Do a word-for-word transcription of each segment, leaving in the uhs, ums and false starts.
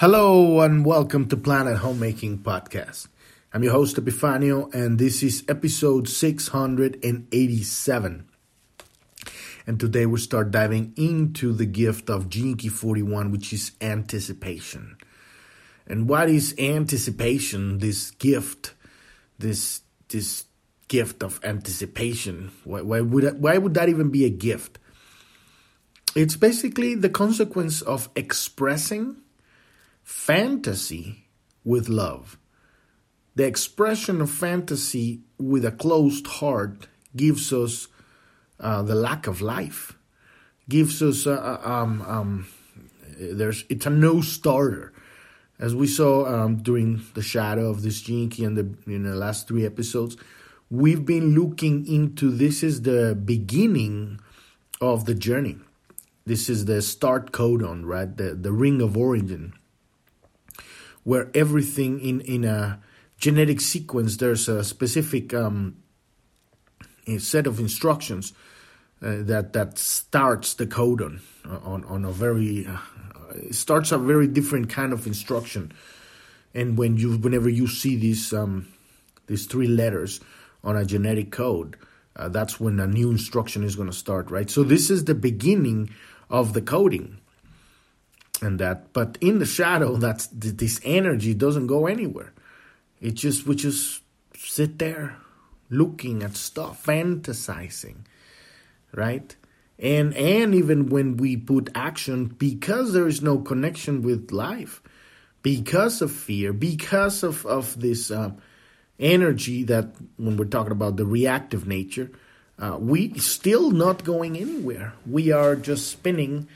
Hello and welcome to Planet Homemaking Podcast. I'm your host Epifanio and this is episode six hundred eighty-seven. And today we start diving into the gift of Gene Key forty-one, which is anticipation. And what is anticipation, this gift, this this gift of anticipation? Why, why would why would that even be a gift? It's basically the consequence of expressing fantasy with love. The expression of fantasy with a closed heart gives us uh, the lack of life. Gives us uh, um um. There's it's a no starter, as we saw um, during the shadow of this Gene Key in the in the last three episodes. We've been looking into this is the beginning of the journey. This is the start codon, right? The the ring of origin, where everything in, in a genetic sequence, there's a specific um, set of instructions uh, that that starts the codon on on a very uh, it starts a very different kind of instruction. And when you whenever you see these um, these three letters on a genetic code, uh, that's when a new instruction is going to start, right? So this is the beginning of the coding. And that, but in the shadow, that's this energy doesn't go anywhere. It just we just sit there, looking at stuff, fantasizing, right? And and even when we put action, because there is no connection with life, because of fear, because of of this um, energy that when we're talking about the reactive nature, uh, we still not going anywhere. We are just spinning.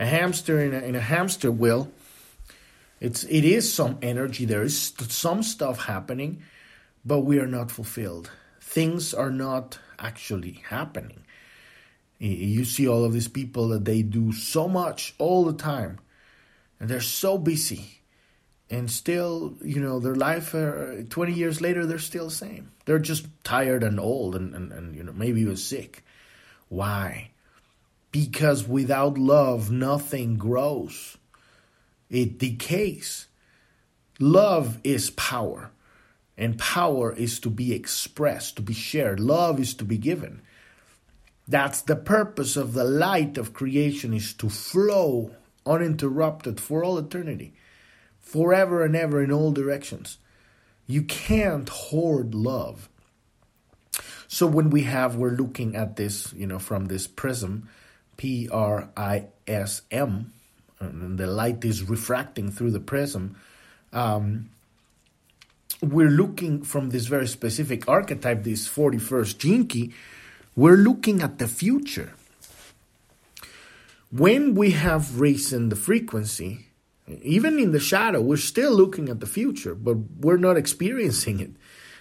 A hamster in a, in a hamster wheel. It's it is some energy. There is st- some stuff happening, but we are not fulfilled. Things are not actually happening. You see all of these people that they do so much all the time, and they're so busy, and still, you know, their life. Uh, Twenty years later, they're still the same. They're just tired and old, and, and, and you know maybe even sick. Why? Because without love, nothing grows. It decays. Love is power. And power is to be expressed, to be shared. Love is to be given. That's the purpose of the light of creation, is to flow uninterrupted for all eternity. Forever and ever in all directions. You can't hoard love. So when we have, we're looking at this, you know, from this prism, P R I S M, and the light is refracting through the prism, um, we're looking from this very specific archetype, this forty-first Gene Key, we're looking at the future. When we have risen the frequency, even in the shadow, we're still looking at the future, but we're not experiencing it.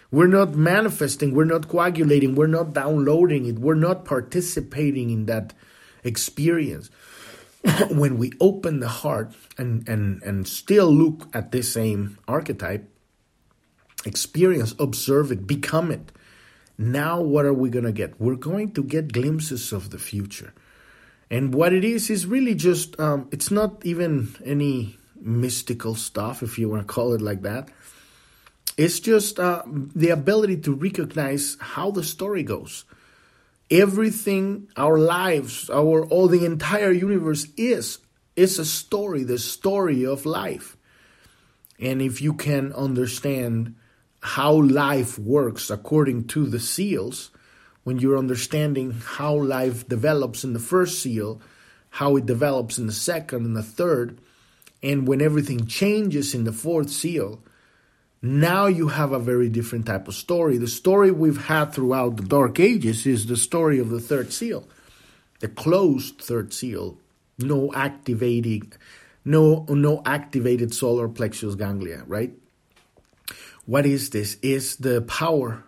We're not manifesting, we're not coagulating, we're not downloading it, we're not participating in that experience. When we open the heart and, and, and still look at this same archetype, experience, observe it, become it. Now what are we going to get? We're going to get glimpses of the future. And what it is is really just, um, it's not even any mystical stuff, if you want to call it like that. It's just uh, the ability to recognize how the story goes. Everything, our lives, our all the entire universe is, is a story, the story of life. And if you can understand how life works according to the seals, when you're understanding how life develops in the first seal, how it develops in the second and the third, and when everything changes in the fourth seal, now you have a very different type of story. The story we've had throughout the Dark Ages is the story of the third seal, the closed third seal, no activating, no no activated solar plexus ganglia, right? What is this? Is the power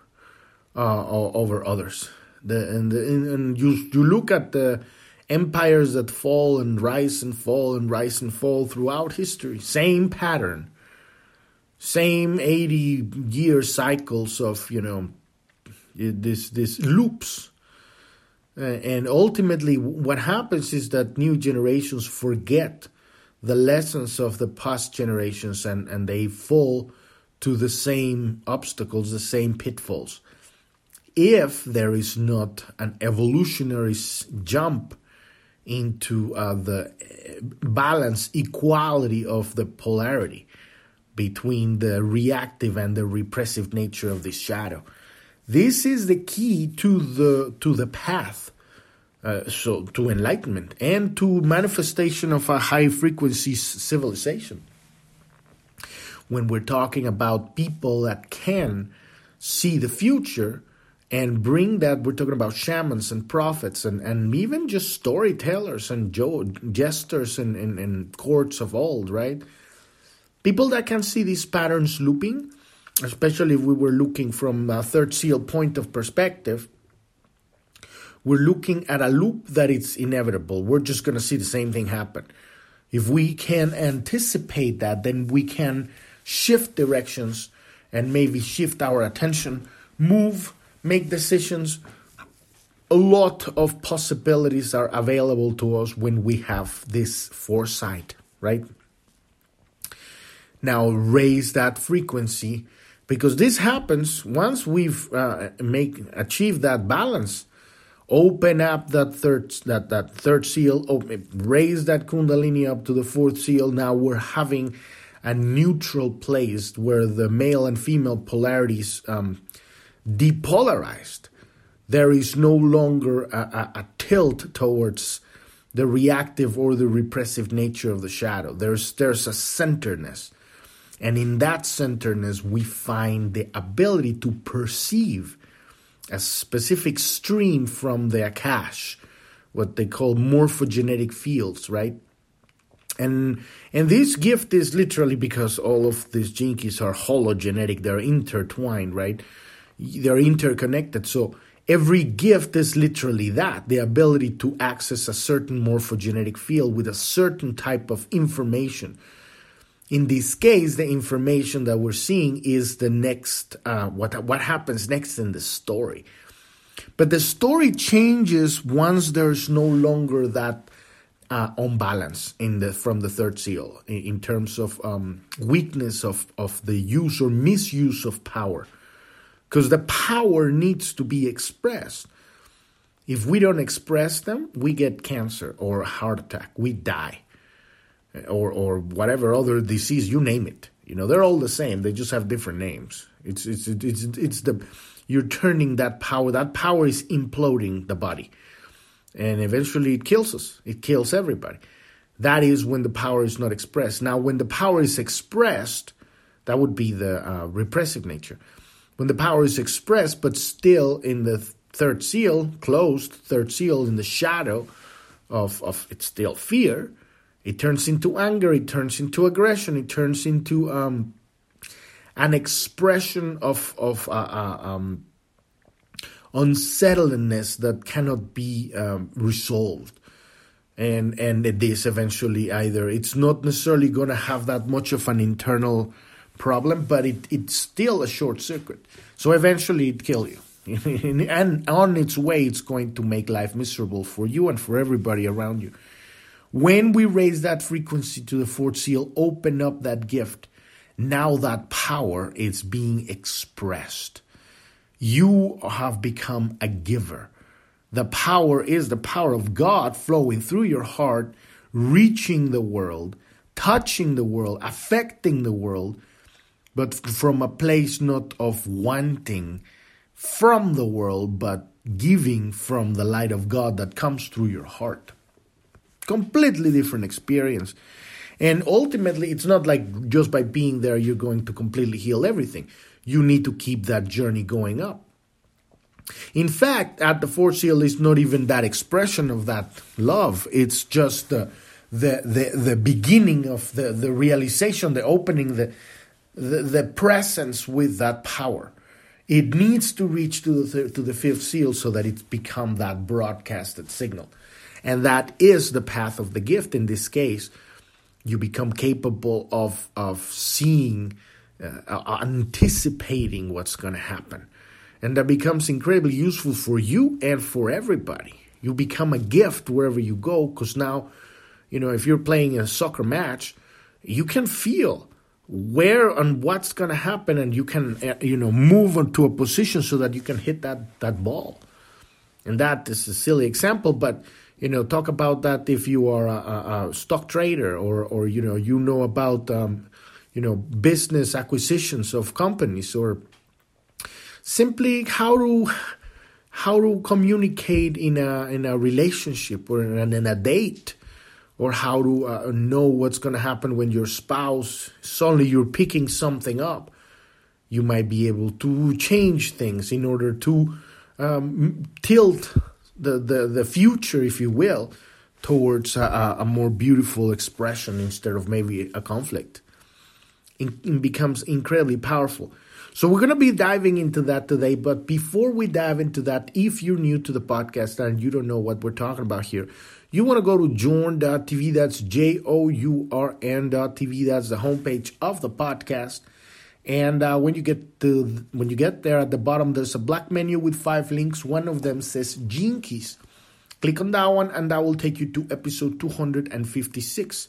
uh, over others. The and, the, and you you look at the empires that fall and rise and fall and rise and fall throughout history, same pattern. Same eighty-year cycles of, you know, this this loops. Uh, and ultimately what happens is that new generations forget the lessons of the past generations, and, and they fall to the same obstacles, the same pitfalls. If there is not an evolutionary jump into uh, the balance, equality of the polarity between the reactive and the repressive nature of the shadow. This is the key to the to the path, uh, so to enlightenment and to manifestation of a high-frequency civilization. When we're talking about people that can see the future and bring that, we're talking about shamans and prophets and, and even just storytellers and jo- jesters and, and, and courts of old, right? People that can see these patterns looping, especially if we were looking from a third seal point of perspective, we're looking at a loop that it's inevitable. We're just going to see the same thing happen. If we can anticipate that, then we can shift directions and maybe shift our attention, move, make decisions. A lot of possibilities are available to us when we have this foresight, right? Now raise that frequency, because this happens once we've uh, make achieved that balance. Open up that third that, that third seal, open, raise that Kundalini up to the fourth seal. Now we're having a neutral place where the male and female polarities um, depolarized. There is no longer a, a, a tilt towards the reactive or the repressive nature of the shadow. There's there's a centeredness. And in that centeredness, we find the ability to perceive a specific stream from the Akash, what they call morphogenetic fields, right? And and this gift is literally because all of these gene keys are hologenetic, they're intertwined, right? They're interconnected. So every gift is literally that, the ability to access a certain morphogenetic field with a certain type of information. In this case, the information that we're seeing is the next, uh, what what happens next in the story. But the story changes once there's no longer that uh, unbalance in the from the third seal in, in terms of um, weakness of, of the use or misuse of power. Because the power needs to be expressed. If we don't express them, we get cancer or a heart attack, we die. Or or whatever other disease, you name it. You know, they're all the same. They just have different names. It's it's it's it's the you're turning that power. That power is imploding the body, and eventually it kills us. It kills everybody. That is when the power is not expressed. Now, when the power is expressed, that would be the uh, repressive nature. When the power is expressed, but still in the third seal, closed third seal, in the shadow of of it's still fear. It turns into anger, it turns into aggression, it turns into um, an expression of, of uh, uh, um, unsettledness that cannot be um, resolved. And, and it is eventually either, it's not necessarily going to have that much of an internal problem, but it, it's still a short circuit. So eventually it kills you. And on its way, it's going to make life miserable for you and for everybody around you. When we raise that frequency to the fourth seal, open up that gift. Now that power is being expressed. You have become a giver. The power is the power of God flowing through your heart, reaching the world, touching the world, affecting the world, but from a place not of wanting from the world, but giving from the light of God that comes through your heart. Completely different experience. And ultimately, it's not like just by being there, you're going to completely heal everything. You need to keep that journey going up. In fact, at the fourth seal, it's not even that expression of that love. It's just the the the, the beginning of the, the realization, the opening, the, the the presence with that power. It needs to reach to the third, to the fifth seal so that it's become that broadcasted signal. And that is the path of the gift. In this case, you become capable of of seeing, uh, anticipating what's going to happen. And that becomes incredibly useful for you and for everybody. You become a gift wherever you go, because now You know, if you're playing a soccer match, you can feel where and what's going to happen, and you can, you know, move into a position so that you can hit that, that ball. And that is a silly example, but, you know, talk about that if you are a, a stock trader or, or, you know, you know about, um, you know, business acquisitions of companies, or simply how to... how to communicate in a in a relationship or in, in a date, or how to uh, know what's going to happen when your spouse, suddenly you're picking something up. You might be able to change things in order to um, tilt the, the, the future, if you will, towards a, a more beautiful expression instead of maybe a conflict. It, it becomes incredibly powerful. So we're going to be diving into that today, but before we dive into that, if you're new to the podcast and you don't know what we're talking about here, you want to go to journ dot t v, that's J O U R N dot T V, that's the homepage of the podcast, and uh, when you get to when you get there, at the bottom there's a black menu with five links. One of them says Gene Keys. Click on that one, and that will take you to episode two hundred fifty-six.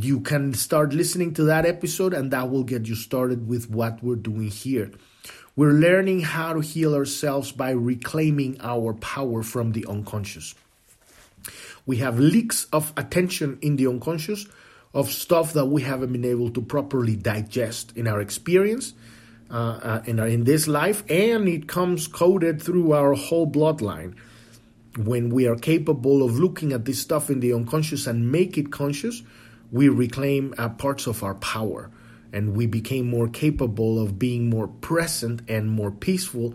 You can start listening to that episode, and that will get you started with what we're doing here. We're learning how to heal ourselves by reclaiming our power from the unconscious. We have leaks of attention in the unconscious of stuff that we haven't been able to properly digest in our experience, uh, uh, in, our, in this life, and it comes coded through our whole bloodline. When we are capable of looking at this stuff in the unconscious and make it conscious, we reclaim uh, parts of our power, and we became more capable of being more present and more peaceful,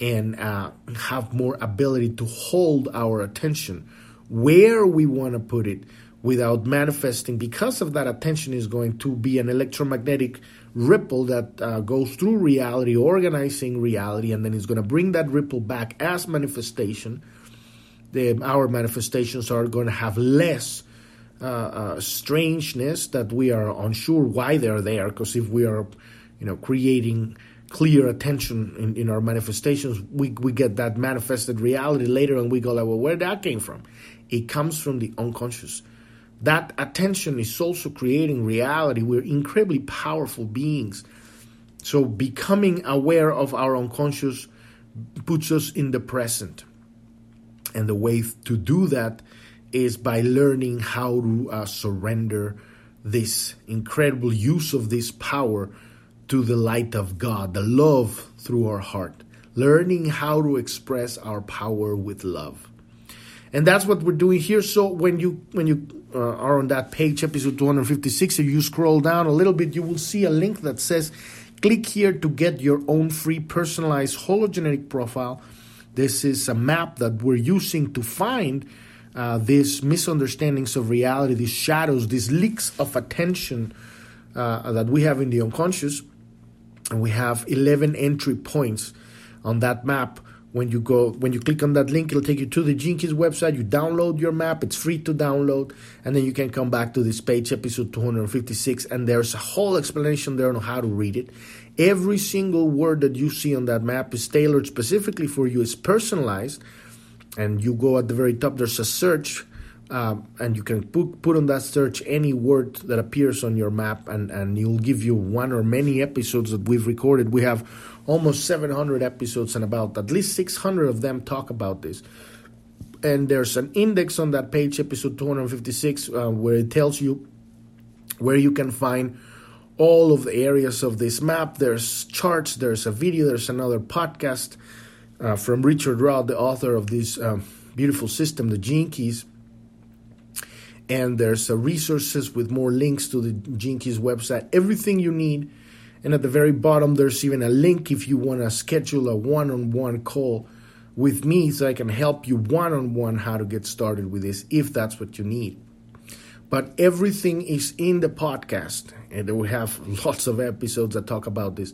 and uh, have more ability to hold our attention where we want to put it without manifesting. Because of that, attention is going to be an electromagnetic ripple that uh, goes through reality, organizing reality, and then it's going to bring that ripple back as manifestation. The, our manifestations are going to have less Uh, uh, strangeness that we are unsure why they're there, because if we are, you know, creating clear attention in, in our manifestations, we we get that manifested reality later, and we go like, well, where that came from? It comes from the unconscious. That attention is also creating reality. We're incredibly powerful beings. So becoming aware of our unconscious puts us in the present. And the way to do that is by learning how to uh, surrender this incredible use of this power to the light of God, the love through our heart. Learning how to express our power with love. And that's what we're doing here. So when you when you uh, are on that page, episode two hundred fifty-six, if you scroll down a little bit, you will see a link that says, click here to get your own free personalized hologenetic profile. This is a map that we're using to find Uh, these misunderstandings of reality, these shadows, these leaks of attention uh, that we have in the unconscious. And we have eleven entry points on that map. When you go, when you click on that link, it'll take you to the Gene Keys website. You download your map. It's free to download. And then you can come back to this page, episode two hundred fifty-six. And there's a whole explanation there on how to read it. Every single word that you see on that map is tailored specifically for you. It's personalized. And you go at the very top, there's a search, um, and you can put, put on that search any word that appears on your map, and, and it'll give you one or many episodes that we've recorded. We have almost seven hundred episodes, and about at least six hundred of them talk about this. And there's an index on that page, episode two hundred fifty-six, uh, where it tells you where you can find all of the areas of this map. There's charts, there's a video, there's another podcast Uh, from Richard Rudd, the author of this um, beautiful system, the Gene Keys. And there's uh, resources with more links to the Gene Keys website, everything you need. And at the very bottom, there's even a link if you want to schedule a one-on-one call with me, so I can help you one-on-one how to get started with this, if that's what you need. But everything is in the podcast, and we have lots of episodes that talk about this.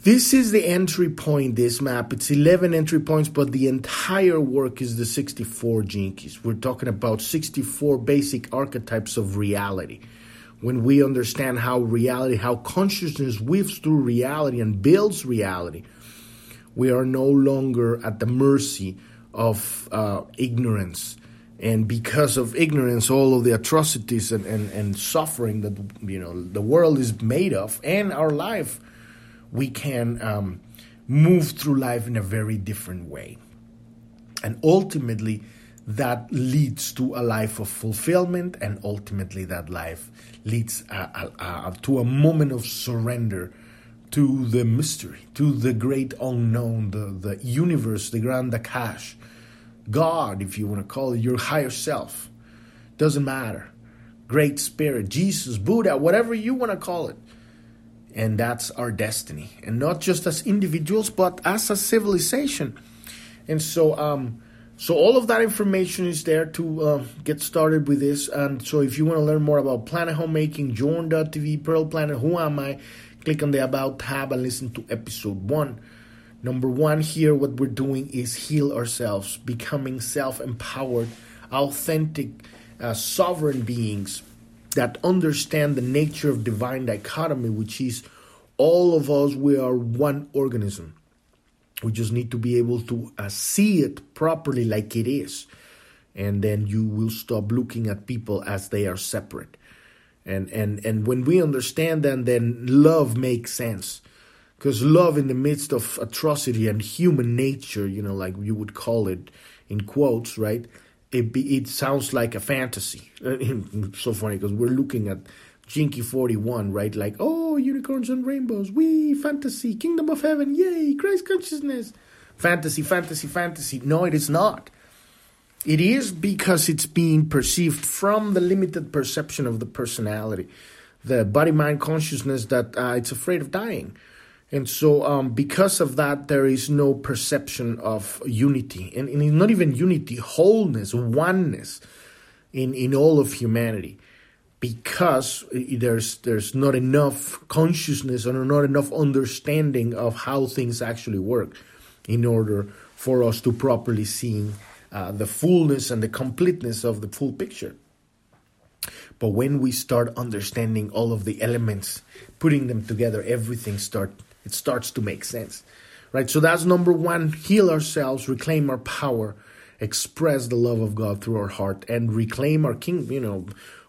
This is the entry point, this map. It's eleven entry points, but the entire work is the sixty-four Gene Keys. We're talking about sixty-four basic archetypes of reality. When we understand how reality, how consciousness weaves through reality and builds reality, we are no longer at the mercy of uh, ignorance And because of ignorance, all of the atrocities and, and, and suffering that, you know, the world is made of, and our life, we can um, move through life in a very different way. And ultimately, that leads to a life of fulfillment, and ultimately that life leads a, a, a, to a moment of surrender to the mystery, to the great unknown, the, the universe, the grand Akash, God, if you want to call it, your higher self, doesn't matter. Great Spirit, Jesus, Buddha, whatever you want to call it. And that's our destiny. And not just as individuals, but as a civilization. And so um, so all of that information is there to uh, get started with this. And so if you want to learn more about Planet Homemaking, journ dot t v, Pearl Planet, Who Am I? Click on the About tab and listen to episode one. Number one here, what we're doing is heal ourselves, becoming self-empowered, authentic, uh, sovereign beings that understand the nature of divine dichotomy, which is all of us, we are one organism. We just need to be able to uh, see it properly like it is. And then you will stop looking at people as they are separate. And, and, and when we understand that, then love makes sense. Because love in the midst of atrocity and human nature, you know, like you would call it in quotes, right? It be, it sounds like a fantasy. So funny because we're looking at Gene Key forty-one, right? Like, oh, unicorns and rainbows, we fantasy, kingdom of heaven, yay, Christ consciousness. Fantasy, fantasy, fantasy. No, it is not. It is because it's being perceived from the limited perception of the personality, the body-mind consciousness that uh, it's afraid of dying. And so um, because of that, there is no perception of unity. And, and not even unity, wholeness, oneness in, in all of humanity. Because there's there's not enough consciousness or not enough understanding of how things actually work in order for us to properly see uh, the fullness and the completeness of the full picture. But when we start understanding all of the elements, putting them together, everything start it starts to make sense, right? So that's number one, heal ourselves, reclaim our power, express the love of God through our heart, and reclaim our kingdom. You know,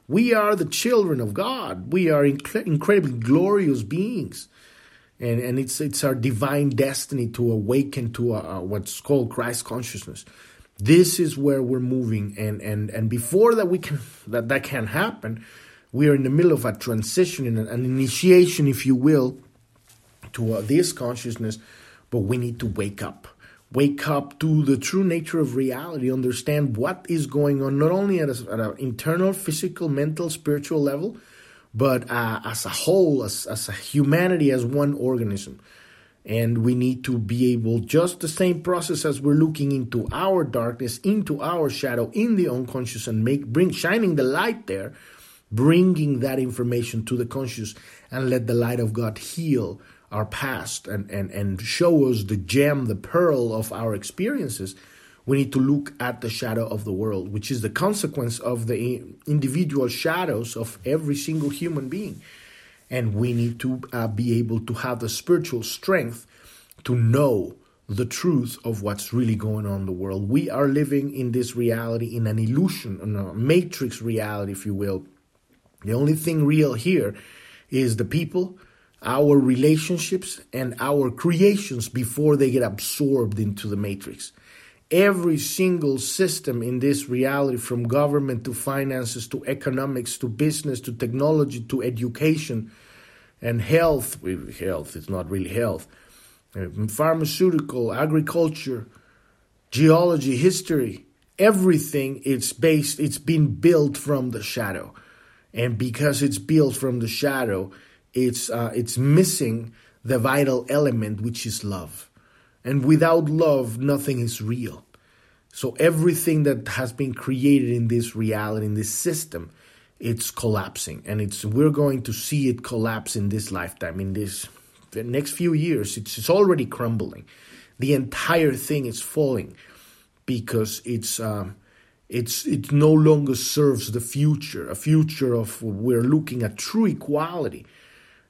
we are the children of God. We are inc- incredibly glorious beings. And and it's it's our divine destiny to awaken to a, a, what's called Christ consciousness. This is where we're moving, and, and, and before that we can that, that can happen, we are in the middle of a transition, an, an initiation, if you will, to uh, this consciousness, but we need to wake up. Wake up to the true nature of reality, understand what is going on, not only at an internal, physical, mental, spiritual level, but uh, as a whole, as, as a humanity, as one organism. And we need to be able, just the same process as we're looking into our darkness, into our shadow, in the unconscious, and make bring shining the light there, bringing that information to the conscious, and let the light of God heal our past and, and, and show us the gem, the pearl of our experiences. We need to look at the shadow of the world, which is the consequence of the individual shadows of every single human being. And we need to uh, be able to have the spiritual strength to know the truth of what's really going on in the world. We are living in this reality, in an illusion, in a matrix reality, if you will. The only thing real here is the people, our relationships, and our creations before they get absorbed into the matrix. Every single system in this reality, from government to finances to economics to business to technology to education and health, health, it's not really health, pharmaceutical, agriculture, geology, history, everything, it's based, it's been built from the shadow. And because it's built from the shadow, it's uh, it's missing the vital element, which is love. And without love, nothing is real. So everything that has been created in this reality, in this system, it's collapsing. And it's we're going to see it collapse in this lifetime, in this the next few years. It's, it's already crumbling. The entire thing is falling because it's um, it's it no longer serves the future, a future of we're looking at true equality.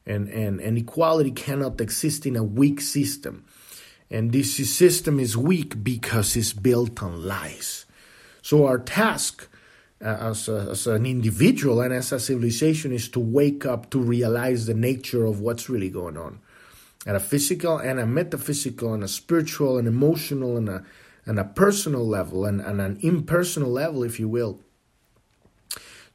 And, and, and equality cannot exist in a weak system. And this system is weak because it's built on lies. So our task as, a, as an individual and as a civilization is to wake up to realize the nature of what's really going on at a physical and a metaphysical and a spiritual and emotional and a, and a personal level and, and an impersonal level, if you will,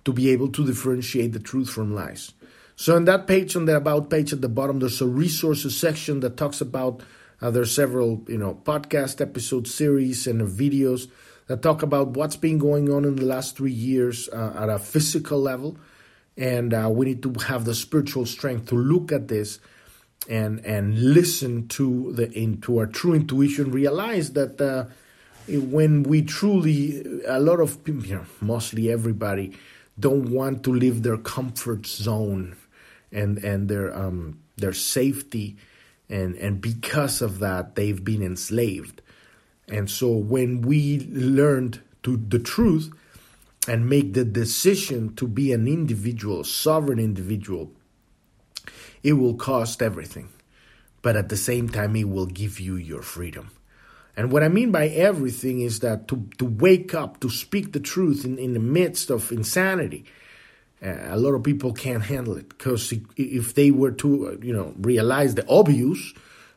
to be able to differentiate the truth from lies. So on that page, on the About page at the bottom, there's a resources section that talks about, uh, there's several, you know, podcast episode series and videos that talk about what's been going on in the last three years uh, at a physical level. And uh, we need to have the spiritual strength to look at this and and listen to the into our true intuition, realize that uh, when we truly, a lot of people, you know, mostly everybody, don't want to leave their comfort zone and and their um their safety, and and because of that they've been enslaved. And so when we learned to the truth and make the decision to be an individual, sovereign individual, it will cost everything, but at the same time it will give you your freedom. And what I mean by everything is that to, to wake up, to speak the truth in, in the midst of insanity, uh, a lot of people can't handle it. Because if they were to, you know, realize the obvious,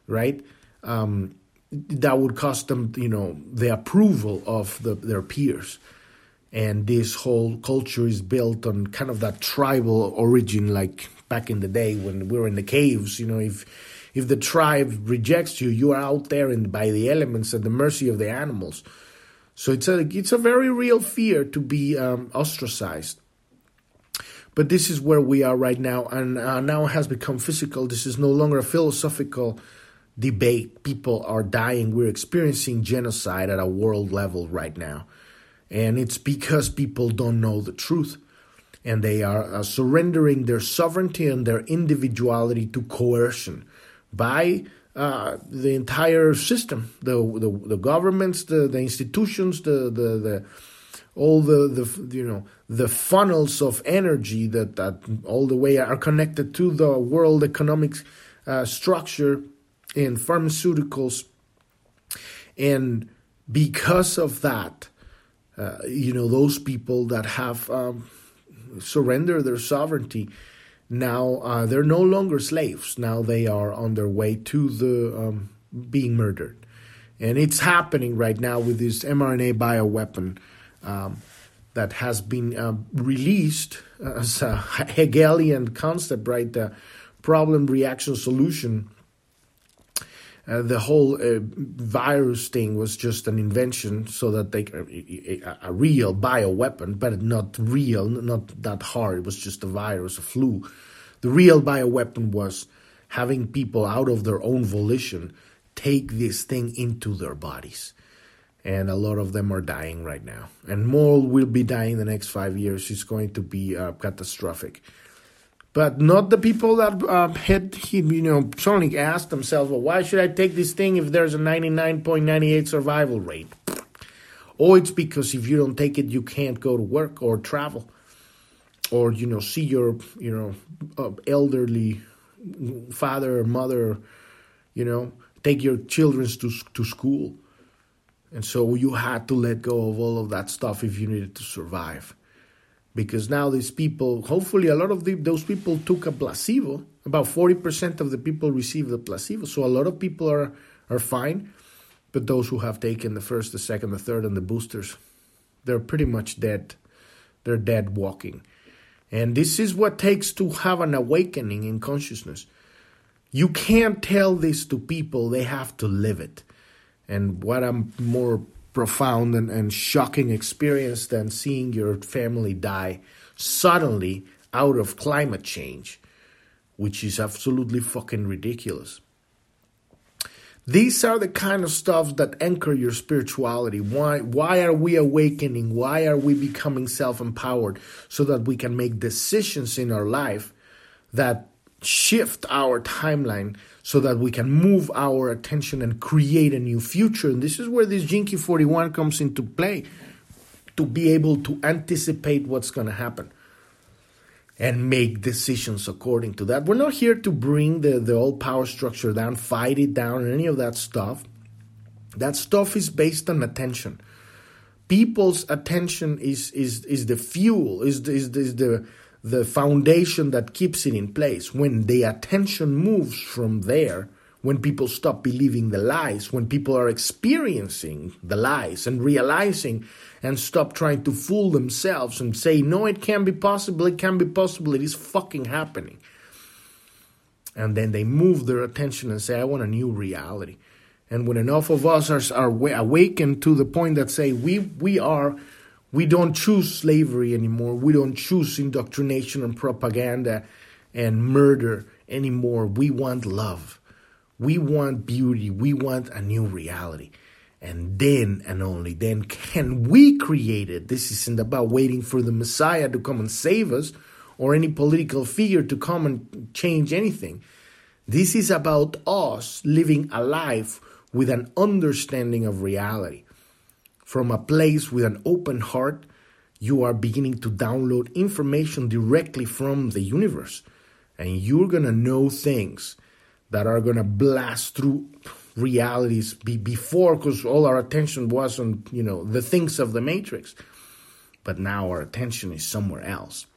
right, um, that would cost them, you know, the approval of the, their peers. And this whole culture is built on kind of that tribal origin, like back in the day when we were in the caves, you know, if... If the tribe rejects you, you are out there and by the elements at the mercy of the animals. So it's a it's a very real fear to be um, ostracized. But this is where we are right now, and uh, now it has become physical. This is no longer a philosophical debate. People are dying. We're experiencing genocide at a world level right now. And it's because people don't know the truth. And they are uh, surrendering their sovereignty and their individuality to coercion by uh, the entire system, the the, the governments, the, the institutions, the the, the all the, the you know the funnels of energy that, that all the way are connected to the world economic uh, structure and pharmaceuticals, and because of that, uh, you know those people that have um, surrendered their sovereignty. Now uh, they're no longer slaves. Now they are on their way to the um, being murdered. And it's happening right now with this mRNA bioweapon um, that has been uh, released as a Hegelian concept, right? The problem, reaction, solution. Uh, the whole uh, virus thing was just an invention so that they uh, a real bioweapon, but not real, not that hard. It was just a virus, a flu. The real bioweapon was having people out of their own volition take this thing into their bodies. And a lot of them are dying right now. And more will be dying the next five years. It's going to be uh, catastrophic. But not the people that uh, had, you know, suddenly asked themselves, well, why should I take this thing if there's a ninety-nine point nine eight survival rate? Or it's because if you don't take it, you can't go to work or travel or, you know, see your, you know, uh, elderly father or mother, you know, take your children to to school. And so you had to let go of all of that stuff if you needed to survive. Because now these people, hopefully a lot of the, those people took a placebo. About forty percent of the people received the placebo. So a lot of people are, are fine. But those who have taken the first, the second, the third, and the boosters, they're pretty much dead. They're dead walking. And this is what takes to have an awakening in consciousness. You can't tell this to people. They have to live it. And what I'm more... profound and, and shocking experience than seeing your family die suddenly out of climate change, which is absolutely fucking ridiculous. These are the kind of stuff that anchor your spirituality. Why, why are we awakening? Why are we becoming self-empowered so that we can make decisions in our life that shift our timeline so that we can move our attention and create a new future? And this is where this Gene Key forty-one comes into play, to be able to anticipate what's going to happen and make decisions according to that. We're not here to bring the, the old power structure down, fight it down, or any of that stuff. That stuff is based on attention. people's attention is is is the fuel, is is is the the foundation that keeps it in place. When the attention moves from there, when people stop believing the lies, when people are experiencing the lies and realizing and stop trying to fool themselves and say, no, it can be possible, it can be possible, it is fucking happening. And then they move their attention and say, I want a new reality. And when enough of us are, are awakened to the point that say, we we are, we don't choose slavery anymore, we don't choose indoctrination and propaganda and murder anymore, we want love. We want beauty. We want a new reality. And then and only then can we create it. This isn't about waiting for the Messiah to come and save us or any political figure to come and change anything. This is about us living a life with an understanding of reality. From a place with an open heart, you are beginning to download information directly from the universe. And you're going to know things that are going to blast through realities be before, because all our attention was on, you know, the things of the matrix. But now our attention is somewhere else.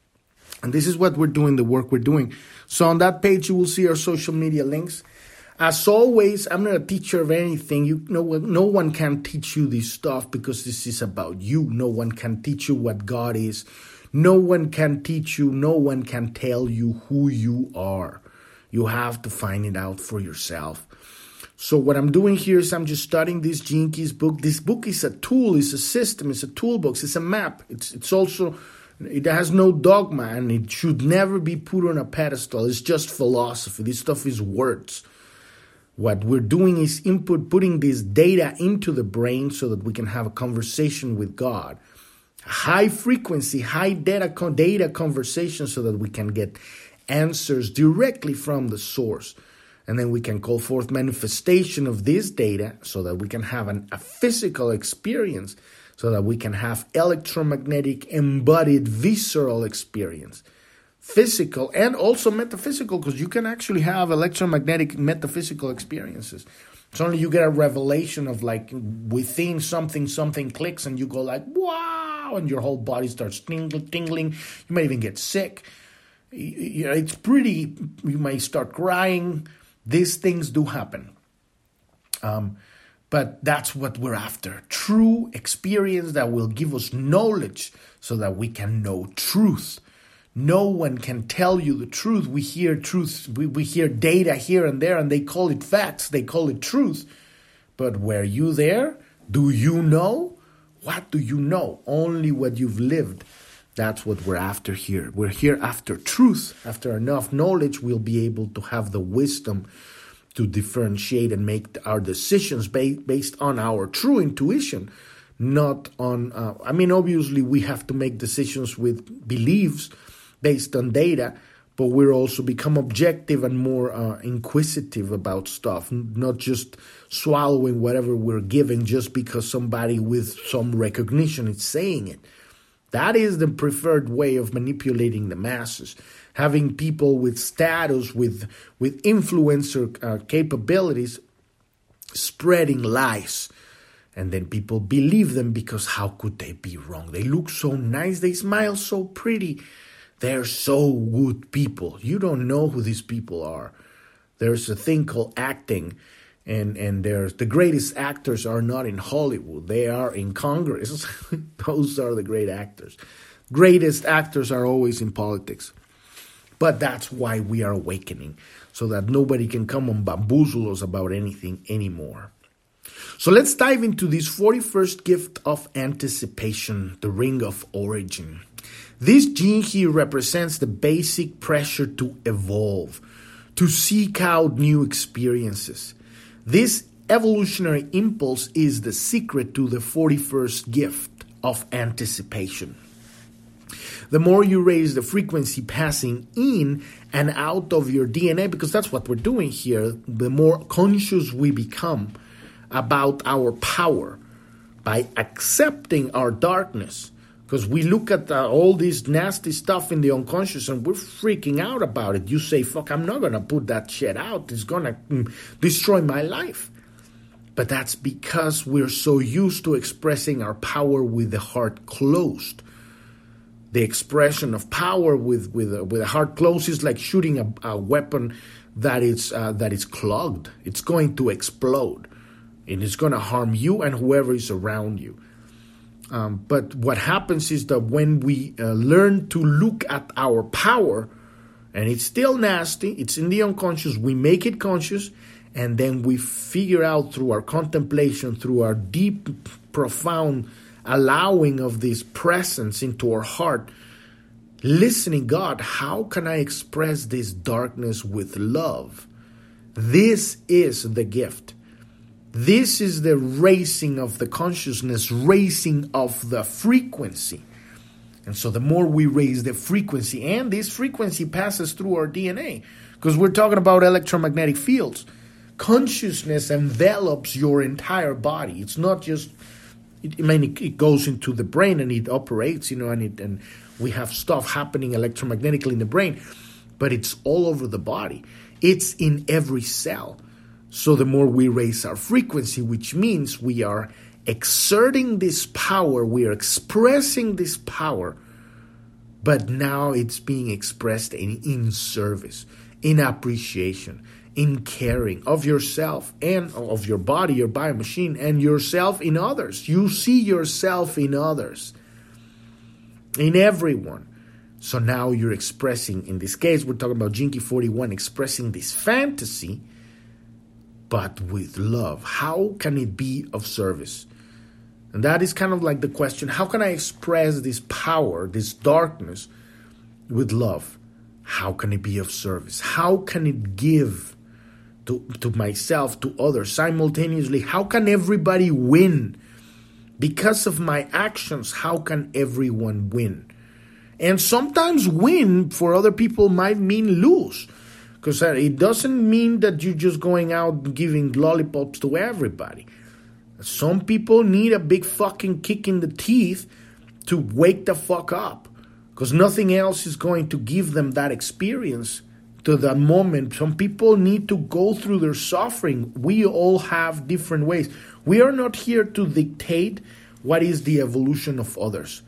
And this is what we're doing, the work we're doing. So on that page, you will see our social media links. As always, I'm not a teacher of anything. You know, no one can teach you this stuff because this is about you. No one can teach you what God is. No one can teach you. No one can tell you who you are. You have to find it out for yourself. So what I'm doing here is I'm just studying this Gene Keys book. This book is a tool, it's a system, it's a toolbox, it's a map. It's it's also, it has no dogma and it should never be put on a pedestal. It's just philosophy. This stuff is words. What we're doing is input, putting this data into the brain so that we can have a conversation with God. High frequency, high data, data conversation so that we can get answers directly from the source, and then we can call forth manifestation of this data so that we can have an, a physical experience, so that we can have electromagnetic embodied visceral experience, physical and also metaphysical, because you can actually have electromagnetic metaphysical experiences. It's only you get a revelation of like within something, something clicks and you go like, wow, and your whole body starts tingling, tingling. You may even get sick. You know, it's pretty, you may start crying. These things do happen. Um, but that's what we're after. True experience that will give us knowledge so that we can know truth. No one can tell you the truth. We hear truth. We, we hear data here and there, and they call it facts. They call it truth. But were you there? Do you know? What do you know? Only what you've lived. That's what we're after here. We're here after truth. After enough knowledge, we'll be able to have the wisdom to differentiate and make our decisions ba- based on our true intuition, not on... Uh, I mean, obviously, we have to make decisions with beliefs based on data, but we're also become objective and more uh, inquisitive about stuff, not just swallowing whatever we're giving just because somebody with some recognition is saying it. That is the preferred way of manipulating the masses. Having people with status, with with influencer uh, capabilities, spreading lies. And then people believe them because how could they be wrong? They look so nice. They smile so pretty. They're so good people. You don't know who these people are. There's a thing called acting. And and there's the greatest actors are not in Hollywood. They are in Congress. Those are the great actors. Greatest actors are always in politics. But that's why we are awakening, so that nobody can come and bamboozle us about anything anymore. So let's dive into this forty-first gift of anticipation, the ring of origin. This gene here represents the basic pressure to evolve, to seek out new experiences. This evolutionary impulse is the secret to the forty-first gift of anticipation. The more you raise the frequency passing in and out of your D N A, because that's what we're doing here, the more conscious we become about our power by accepting our darkness. Because we look at uh, all this nasty stuff in the unconscious and we're freaking out about it. You say, fuck, I'm not going to put that shit out. It's going to mm, destroy my life. But that's because we're so used to expressing our power with the heart closed. The expression of power with with a, with a heart closed is like shooting a, a weapon that is uh, that is clogged. It's going to explode, and it's going to harm you and whoever is around you. Um, but what happens is that when we uh, learn to look at our power, and it's still nasty, it's in the unconscious, we make it conscious, and then we figure out through our contemplation, through our deep, profound allowing of this presence into our heart, listening, God, how can I express this darkness with love? This is the gift. This is the raising of the consciousness, raising of the frequency. And so the more we raise the frequency, and this frequency passes through our D N A, because we're talking about electromagnetic fields. Consciousness envelops your entire body. It's not just... It, I mean, it goes into the brain and it operates, you know, and it, and we have stuff happening electromagnetically in the brain, but it's all over the body. It's in every cell. So the more we raise our frequency, which means we are exerting this power, we are expressing this power, but now it's being expressed in, in service, in appreciation, in caring of yourself and of your body, your biomachine, and yourself in others. You see yourself in others, in everyone. So now you're expressing, in this case, we're talking about Gene Key forty-one, expressing this fantasy, but with love. How can it be of service? And that is kind of like the question, how can I express this power, this darkness, with love? How can it be of service? How can it give to, to myself, to others simultaneously? How can everybody win? Because of my actions, how can everyone win? And sometimes win for other people might mean lose, because it doesn't mean that you're just going out giving lollipops to everybody. Some people need a big fucking kick in the teeth to wake the fuck up, because nothing else is going to give them that experience to that moment. Some people need to go through their suffering. We all have different ways. We are not here to dictate what is the evolution of others.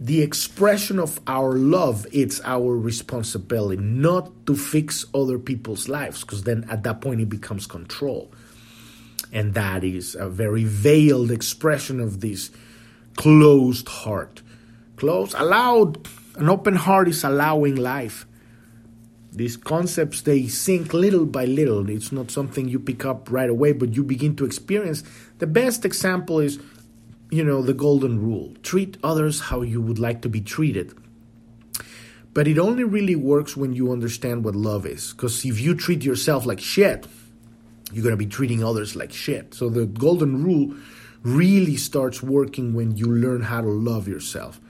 The expression of our love, it's our responsibility, not to fix other people's lives, because then at that point it becomes control. And that is a very veiled expression of this closed heart. Close, allowed, an open heart is allowing life. These concepts, they sink little by little. It's not something you pick up right away, but you begin to experience. The best example is, you know, the golden rule. Treat others how you would like to be treated. But it only really works when you understand what love is. Because if you treat yourself like shit, you're going to be treating others like shit. So the golden rule really starts working when you learn how to love yourself.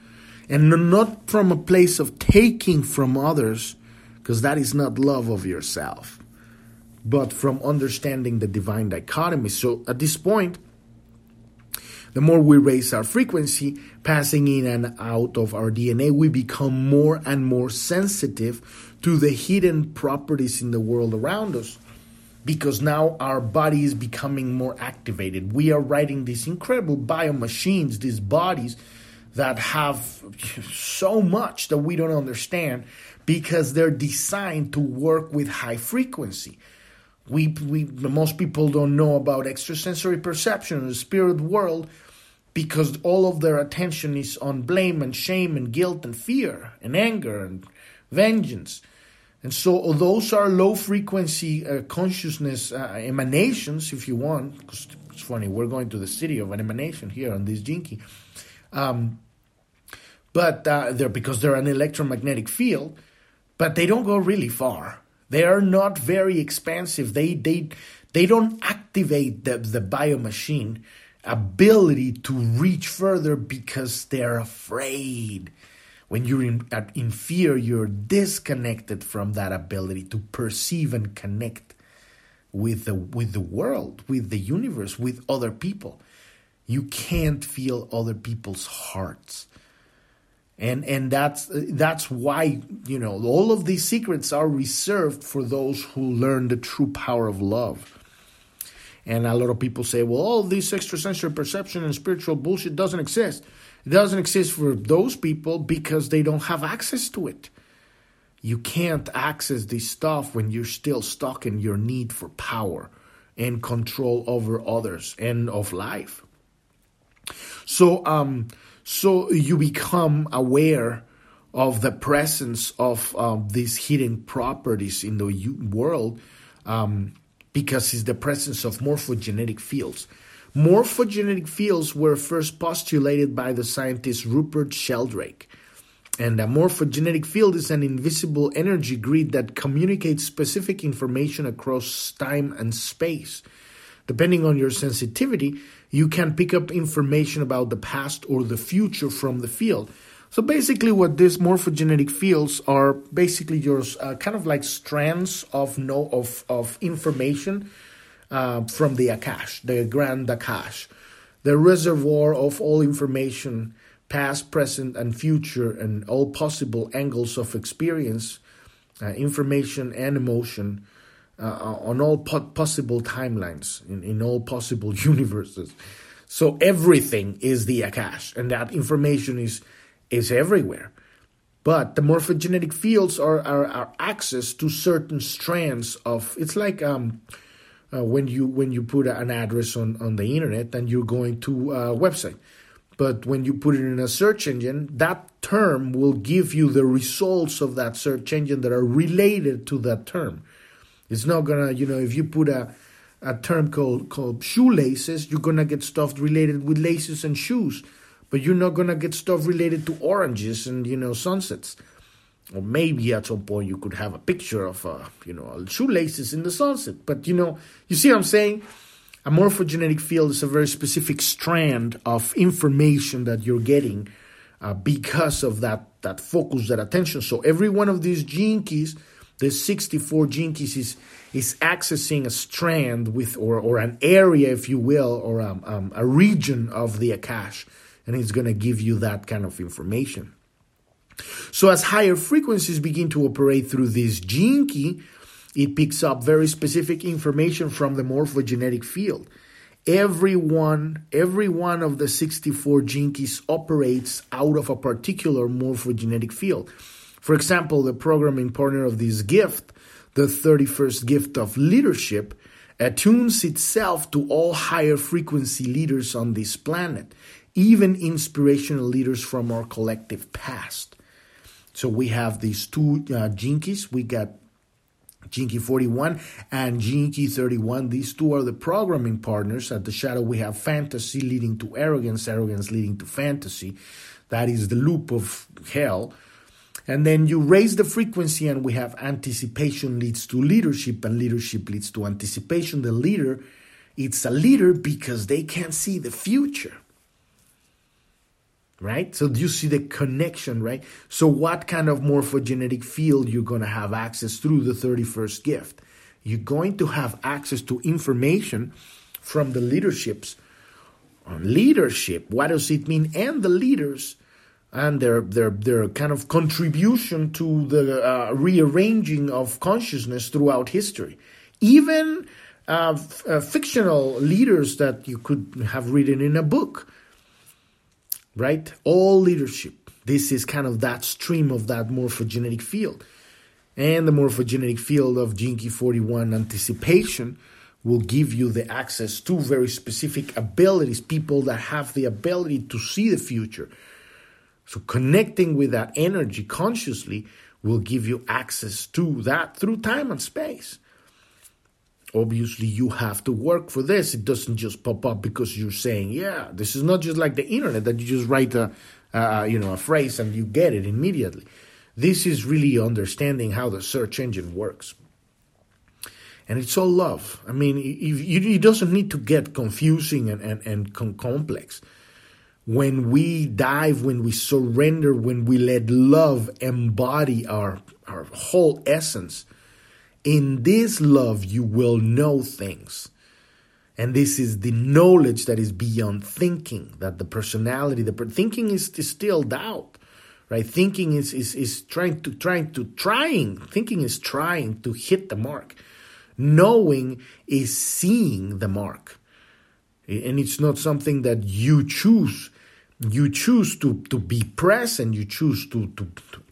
And not from a place of taking from others, because that is not love of yourself, but from understanding the divine dichotomy. So at this point, the more we raise our frequency, passing in and out of our D N A, we become more and more sensitive to the hidden properties in the world around us, because now our body is becoming more activated. We are writing these incredible biomachines, these bodies that have so much that we don't understand, because they're designed to work with high frequency. We, we most people don't know about extrasensory perception in the spirit world, because all of their attention is on blame and shame and guilt and fear and anger and vengeance. And so those are low-frequency uh, consciousness uh, emanations, if you want, because it's funny, we're going to the city of an emanation here on this Gene Key. Um, but uh, they're because they're an electromagnetic field, but they don't go really far. They are not very expansive. They they they don't activate the the biomachine ability to reach further, because they're afraid. When you're in, in fear, you're disconnected from that ability to perceive and connect with the with the world, with the universe, with other people. You can't feel other people's hearts. And and that's that's why, you know, all of these secrets are reserved for those who learn the true power of love. And a lot of people say, well, all this extrasensory perception and spiritual bullshit doesn't exist. It doesn't exist for those people because they don't have access to it. You can't access this stuff when you're still stuck in your need for power and control over others and of life. So, um, so you become aware of the presence of um, these hidden properties in the world um, because it's the presence of morphogenetic fields. Morphogenetic fields were first postulated by the scientist Rupert Sheldrake. And a morphogenetic field is an invisible energy grid that communicates specific information across time and space. Depending on your sensitivity, you can pick up information about the past or the future from the field. So basically what these morphogenetic fields are basically your uh, kind of like strands of no of, of information uh, from the Akash, the Grand Akash, the reservoir of all information, past, present, and future, and all possible angles of experience, uh, information and emotion, uh, on all po- possible timelines, in, in all possible universes. So everything is the Akash, and that information is is everywhere. But the morphogenetic fields are are, are access to certain strands of. It's like um, uh, when you when you put an address on, on the internet and you're going to a website. But when you put it in a search engine, that term will give you the results of that search engine that are related to that term. It's not going to, you know, if you put a, a term called, called shoelaces, you're going to get stuff related with laces and shoes. But you're not going to get stuff related to oranges and, you know, sunsets. Or maybe at some point you could have a picture of, uh, you know, shoelaces in the sunset. But, you know, you see what I'm saying? A morphogenetic field is a very specific strand of information that you're getting uh, because of that that focus, that attention. So every one of these gene keys, the sixty-four gene keys, is, is accessing a strand with or or an area, if you will, or um, um, a region of the Akash, and it's going to give you that kind of information. So as higher frequencies begin to operate through this gene key, it picks up very specific information from the morphogenetic field. Every one, every one of the sixty-four gene keys operates out of a particular morphogenetic field. For example, the programming partner of this gift, the thirty-first gift of leadership, attunes itself to all higher frequency leaders on this planet, even inspirational leaders from our collective past. So we have these two uh, gene keys. We got Gene Key forty-one and Gene Key thirty-one. These two are the programming partners. At the shadow, we have fantasy leading to arrogance, arrogance leading to fantasy. That is the loop of hell. And then you raise the frequency and we have anticipation leads to leadership and leadership leads to anticipation. The leader, it's a leader because they can see the future. Right? So you see the connection, right? So what kind of morphogenetic field you're going to have access through the thirty-first gift? You're going to have access to information from the leaderships. On leadership, what does it mean? And the leaders and their their their kind of contribution to the uh, rearranging of consciousness throughout history. Even uh, f- uh, fictional leaders that you could have written in a book. Right? All leadership. This is kind of that stream of that morphogenetic field. And the morphogenetic field of Gene Key forty-one anticipation will give you the access to very specific abilities, people that have the ability to see the future. So connecting with that energy consciously will give you access to that through time and space. Obviously, you have to work for this. It doesn't just pop up because you're saying, yeah, this is not just like the internet that you just write a, uh, you know, a phrase and you get it immediately. This is really understanding how the search engine works. And it's all love. I mean, it doesn't need to get confusing and, and, and complex. When we dive, when we surrender, when we let love embody our, our whole essence, in this love, you will know things. And this is the knowledge that is beyond thinking, that the personality, the per- thinking is, is still doubt, right? Thinking is, is, is trying to, trying to, trying, thinking is trying to hit the mark. Knowing is seeing the mark. And it's not something that you choose. You choose to, to be present. You choose to, to,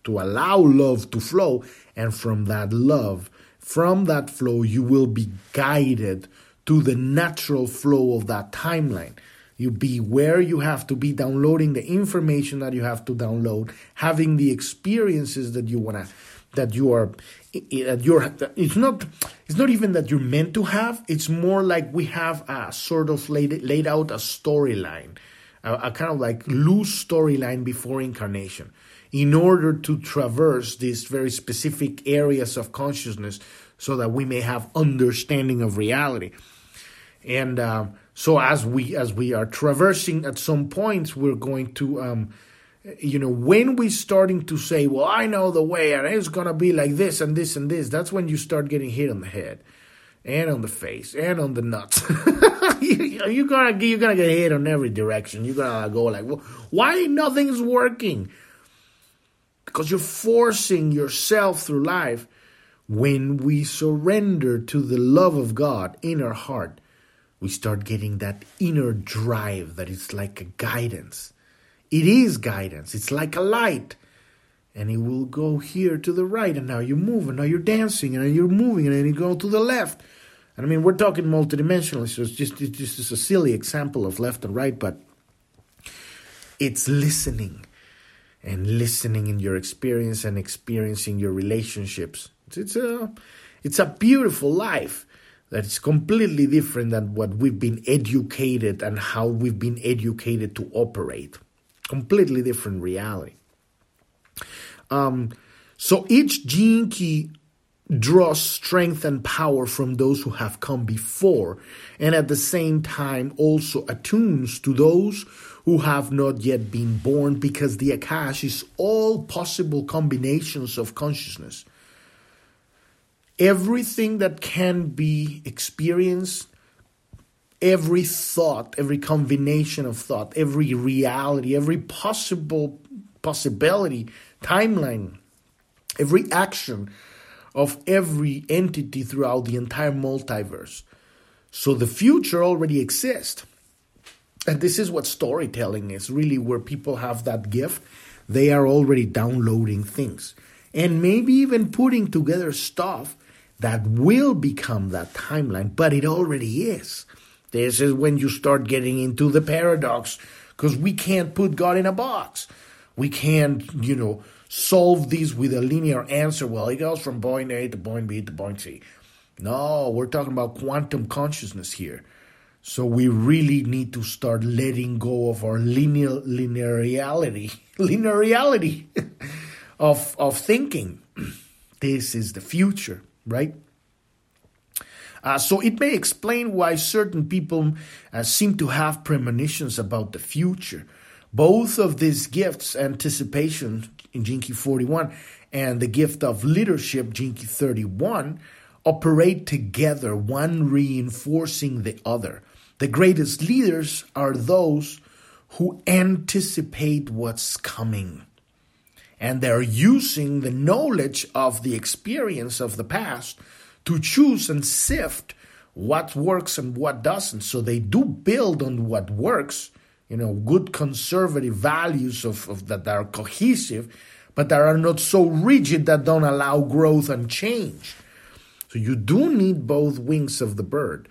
to allow love to flow. And from that love, from that flow, you will be guided to the natural flow of that timeline. You be where you have to be, downloading the information that you have to download, having the experiences that you wanna, that you are, that you're. It's not, it's not even that you're meant to have. It's more like we have a sort of laid laid out a storyline, a, a kind of like loose storyline before incarnation, in order to traverse these very specific areas of consciousness, so that we may have understanding of reality, and. Uh, So as we as we are traversing, at some points we're going to, um, you know, when we're starting to say, well, I know the way, and it's going to be like this and this and this, that's when you start getting hit on the head and on the face and on the nuts. you, you're going to you're gonna get hit on every direction. You're going to go like, well, why nothing's working? Because you're forcing yourself through life. When we surrender to the love of God in our heart, we start getting that inner drive that is like a guidance. It is guidance. It's like a light. And it will go here to the right. And now you move. And now you're dancing. And now you're moving. And then you go to the left. And I mean, we're talking multidimensionally. So it's just, it's just it's a silly example of left and right. But it's listening. And listening in your experience. And experiencing your relationships. It's, it's, a, it's a beautiful life. That is completely different than what we've been educated and how we've been educated to operate. Completely different reality. Um, so each gene key draws strength and power from those who have come before, and at the same time also attunes to those who have not yet been born, because the Akash is all possible combinations of consciousness. Everything that can be experienced, every thought, every combination of thought, every reality, every possible possibility, timeline, every action of every entity throughout the entire multiverse. So the future already exists. And this is what storytelling is, really, where people have that gift. They are already downloading things and maybe even putting together stuff that will become that timeline, but it already is. This is when you start getting into the paradox, because we can't put God in a box. We can't, you know, solve this with a linear answer. Well, it goes from point A to point B to point C. No, we're talking about quantum consciousness here. So we really need to start letting go of our linear linearity, linearity of, of thinking. This is the future. Right? Uh, so it may explain why certain people uh, seem to have premonitions about the future. Both of these gifts, anticipation in Gene Key forty-one and the gift of leadership, Gene Key thirty-one, operate together, one reinforcing the other. The greatest leaders are those who anticipate what's coming. And they're using the knowledge of the experience of the past to choose and sift what works and what doesn't. So they do build on what works, you know, good conservative values of, of that are cohesive, but that are not so rigid that don't allow growth and change. So you do need both wings of the bird,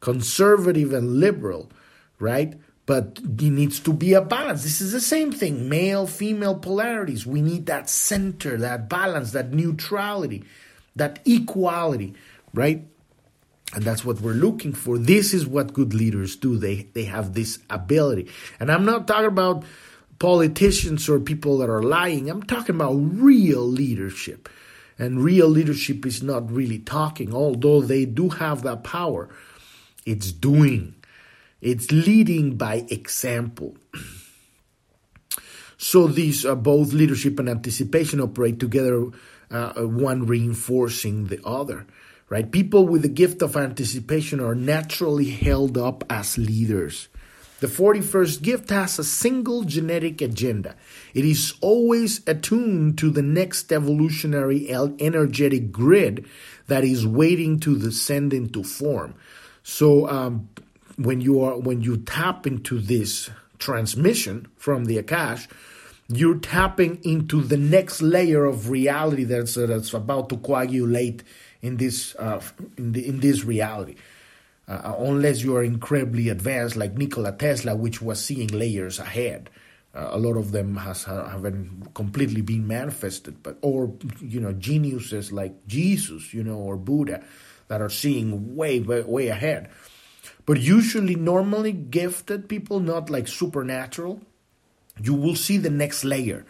conservative and liberal, right? But it needs to be a balance. This is the same thing, male, female polarities. We need that center, that balance, that neutrality, that equality, right? And that's what we're looking for. This is what good leaders do. They they have this ability. And I'm not talking about politicians or people that are lying. I'm talking about real leadership. And real leadership is not really talking, although they do have that power. It's doing. It's leading by example. So these are both leadership and anticipation operate together, uh, one reinforcing the other, right? People with the gift of anticipation are naturally held up as leaders. The forty-first gift has a single genetic agenda. It is always attuned to the next evolutionary energetic grid that is waiting to descend into form. So um, when you are when you tap into this transmission from the Akash, you're tapping into the next layer of reality that's uh, that's about to coagulate in this uh, in the, in this reality. Uh, unless you are incredibly advanced, like Nikola Tesla, which was seeing layers ahead. Uh, a lot of them has haven't completely been manifested, but or you know geniuses like Jesus, you know, or Buddha, that are seeing way, way, way ahead. But usually, normally gifted people, not like supernatural, you will see the next layer.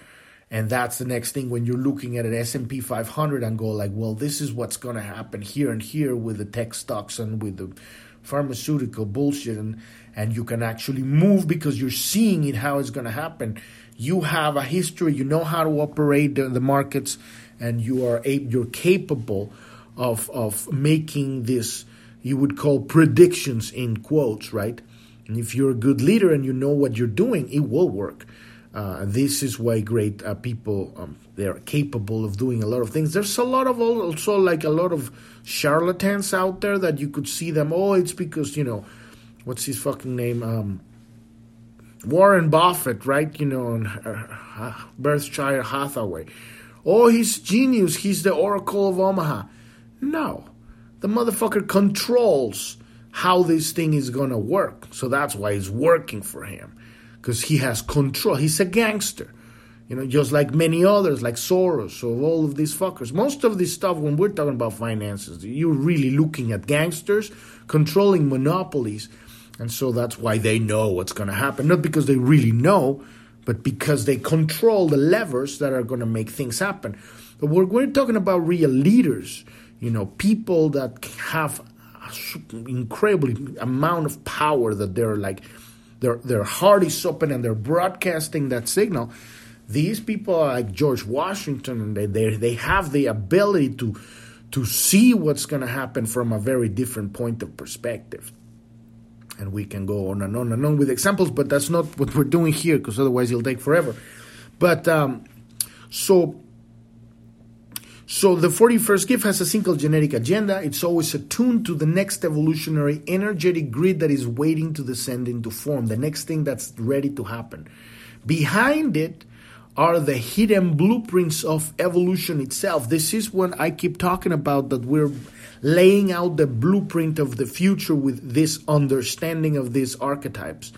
And that's the next thing when you're looking at an S and P five hundred and go like, well, this is what's going to happen here and here with the tech stocks and with the pharmaceutical bullshit. And, and you can actually move because you're seeing it, how it's going to happen. You have a history. You know how to operate the, the markets, and you are a, you're capable of of making this, you would call predictions in quotes, right? And if you're a good leader and you know what you're doing, it will work. Uh, this is why great uh, people, um, they're capable of doing a lot of things. There's a lot of also like a lot of charlatans out there that you could see them. Oh, it's because, you know, what's his fucking name? Um, Warren Buffett, right? You know, and, uh, Berkshire Hathaway. Oh, he's genius. He's the Oracle of Omaha. No, the motherfucker controls how this thing is going to work. So that's why it's working for him. Because he has control. He's a gangster. You know, just like many others, like Soros or all of these fuckers. Most of this stuff, when we're talking about finances, you're really looking at gangsters controlling monopolies. And so that's why they know what's going to happen. Not because they really know, but because they control the levers that are going to make things happen. But we're, we're talking about real leaders, you know, people that have an incredible amount of power that they're like... Their, their heart is open and they're broadcasting that signal. These people are like George Washington, and they they, they have the ability to, to see what's going to happen from a very different point of perspective. And we can go on and on and on with examples, but that's not what we're doing here, because otherwise it'll take forever. But um, so... So the forty-first gift has a single genetic agenda. It's always attuned to the next evolutionary energetic grid that is waiting to descend into form, the next thing that's ready to happen. Behind it are the hidden blueprints of evolution itself. This is what I keep talking about, that we're laying out the blueprint of the future with this understanding of these archetypes.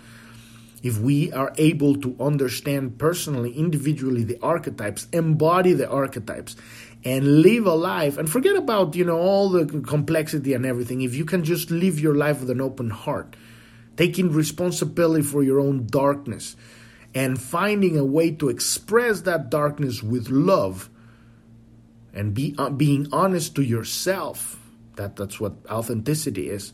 If we are able to understand personally, individually, the archetypes, embody the archetypes, and live a life, and forget about, you know, all the complexity and everything. If you can just live your life with an open heart, taking responsibility for your own darkness, and finding a way to express that darkness with love, and be uh, being honest to yourself, that, that's what authenticity is,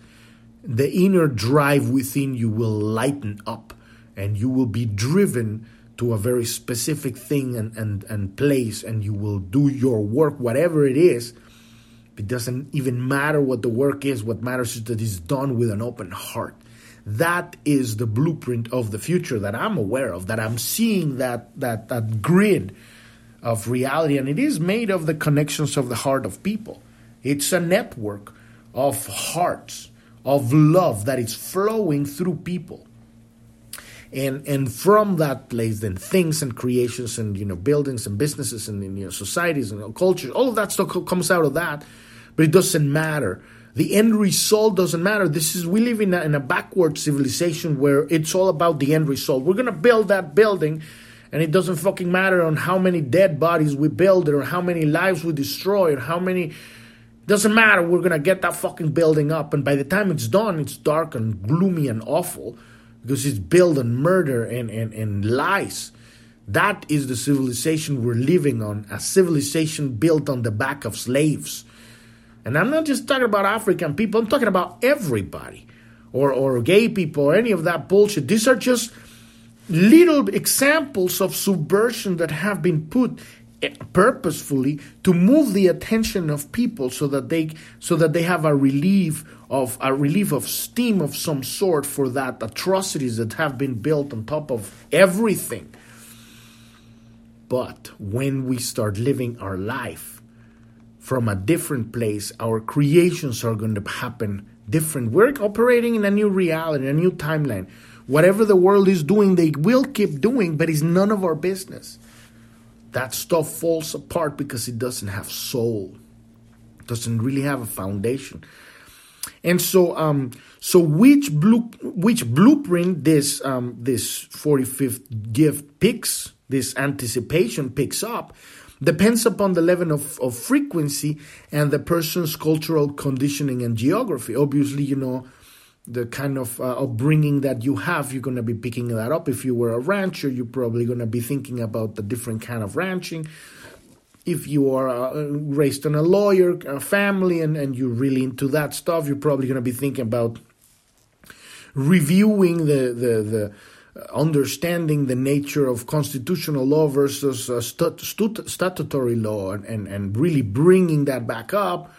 the inner drive within you will lighten up, and you will be driven to a very specific thing and, and, and place, and you will do your work, whatever it is. It doesn't even matter what the work is. What matters is that it's done with an open heart. That is the blueprint of the future that I'm aware of, that I'm seeing, that that that grid of reality, and it is made of the connections of the heart of people. It's a network of hearts, of love that is flowing through people. And and from that place, then things and creations and, you know, buildings and businesses and, you know, societies and, you know, cultures, all of that stuff comes out of that. But it doesn't matter. The end result doesn't matter. This is, we live in a, in a backward civilization where it's all about the end result. We're going to build that building, and it doesn't fucking matter on how many dead bodies we build or how many lives we destroy or how many... Doesn't matter. We're going to get that fucking building up. And by the time it's done, it's dark and gloomy and awful. Because it's built on murder and, and, and lies. That is the civilization we're living on. A civilization built on the back of slaves. And I'm not just talking about African people. I'm talking about everybody. Or, or gay people or any of that bullshit. These are just little examples of subversion that have been put purposefully to move the attention of people so that they so that they have a relief of a relief of steam of some sort for that atrocities that have been built on top of everything. But when we start living our life from a different place, our creations are going to happen different. We're operating in a new reality, a new timeline. Whatever the world is doing, they will keep doing, but it's none of our business. That stuff falls apart because it doesn't have soul. It doesn't really have a foundation. And so, um, so which blue, which blueprint this um, this forty-fifth gift picks, this anticipation picks up, depends upon the level of, of frequency and the person's cultural conditioning and geography. Obviously, you know, the kind of uh, upbringing that you have, you're going to be picking that up. If you were a rancher, you're probably going to be thinking about the different kind of ranching. If you are uh, raised on a lawyer a family and, and you're really into that stuff, you're probably going to be thinking about reviewing the, the, the understanding the nature of constitutional law versus uh, stut, stut, statutory law and, and, and really bringing that back up.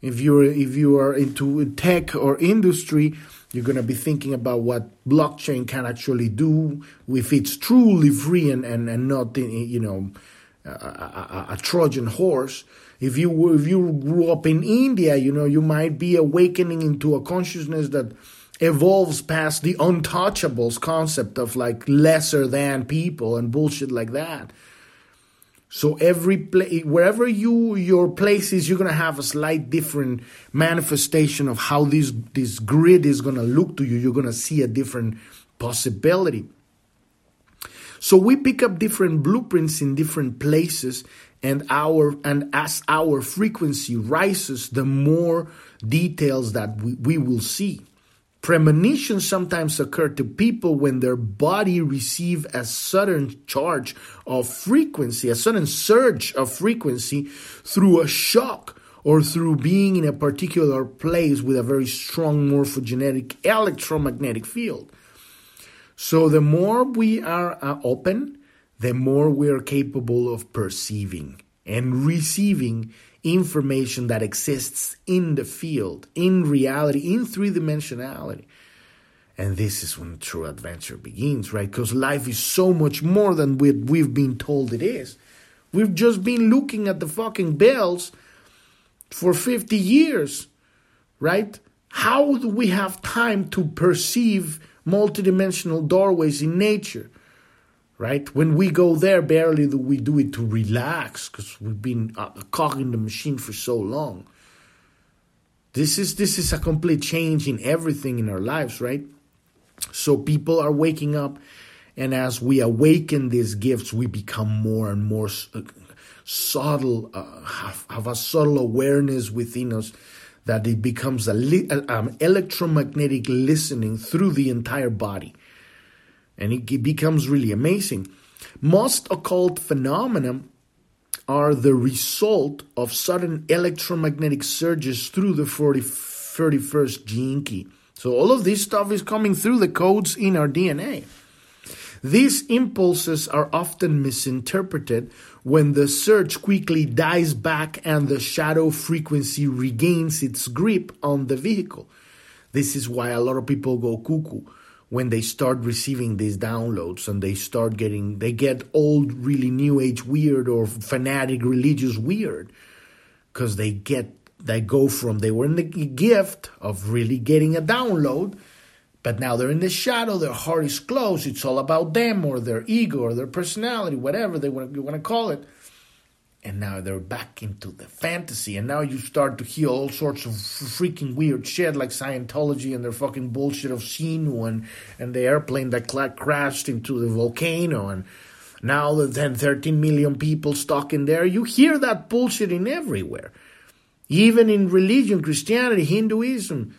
If you're if you are into tech or industry, you're going to be thinking about what blockchain can actually do, if it's truly free and, and, and not, you know, a, a, a Trojan horse. If you if you grew up in India, you know, you might be awakening into a consciousness that evolves past the untouchables concept of like lesser than people and bullshit like that. So every place, wherever you your place is, you're gonna have a slight different manifestation of how this this grid is gonna look to you. You're gonna see a different possibility. So we pick up different blueprints in different places, and our and as our frequency rises, the more details that we, we will see. Premonitions sometimes occur to people when their body receives a sudden charge of frequency, a sudden surge of frequency through a shock or through being in a particular place with a very strong morphogenetic electromagnetic field. So the more we are uh, open, the more we are capable of perceiving and receiving information that exists in the field, in reality, in three-dimensionality. And this is when true adventure begins, right? Because life is so much more than we, we've been told it is. We've just been looking at the fucking bells for fifty years, right? How do we have time to perceive multidimensional doorways in nature? Right? When we go there, barely do we do it to relax because we've been a cog in the machine for so long. This is this is a complete change in everything in our lives, right? So people are waking up, and as we awaken these gifts, we become more and more subtle, uh, have, have a subtle awareness within us that it becomes a li- um, electromagnetic listening through the entire body. And it becomes really amazing. Most occult phenomena are the result of sudden electromagnetic surges through the forty, thirty-first gene key. So all of this stuff is coming through the codes in our D N A. These impulses are often misinterpreted when the surge quickly dies back and the shadow frequency regains its grip on the vehicle. This is why a lot of people go cuckoo when they start receiving these downloads and they start getting, they get old, really new age weird or fanatic religious weird, because they get, they go from, they were in the gift of really getting a download, but now they're in the shadow, their heart is closed, it's all about them or their ego or their personality, whatever they want, you want to call it. And now they're back into the fantasy. And now you start to hear all sorts of freaking weird shit like Scientology and their fucking bullshit of Xenu and, and the airplane that crashed into the volcano. And now the ten, thirteen million people stuck in there. You hear that bullshit in everywhere. Even in religion, Christianity, Hinduism.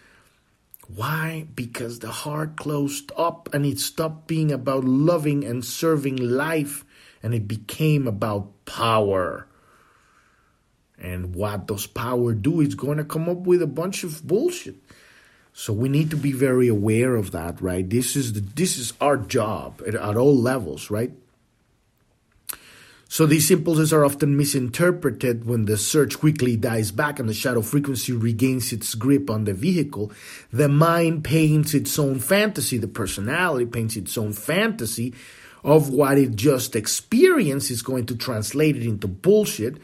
Why? Because the heart closed up and it stopped being about loving and serving life. And it became about power. And what does power do? It's going to come up with a bunch of bullshit. So we need to be very aware of that, right? This is the, this is our job at, at all levels, right? So these impulses are often misinterpreted when the surge quickly dies back and the shadow frequency regains its grip on the vehicle. The mind paints its own fantasy. The personality paints its own fantasy of what it just experienced is going to translate it into bullshit.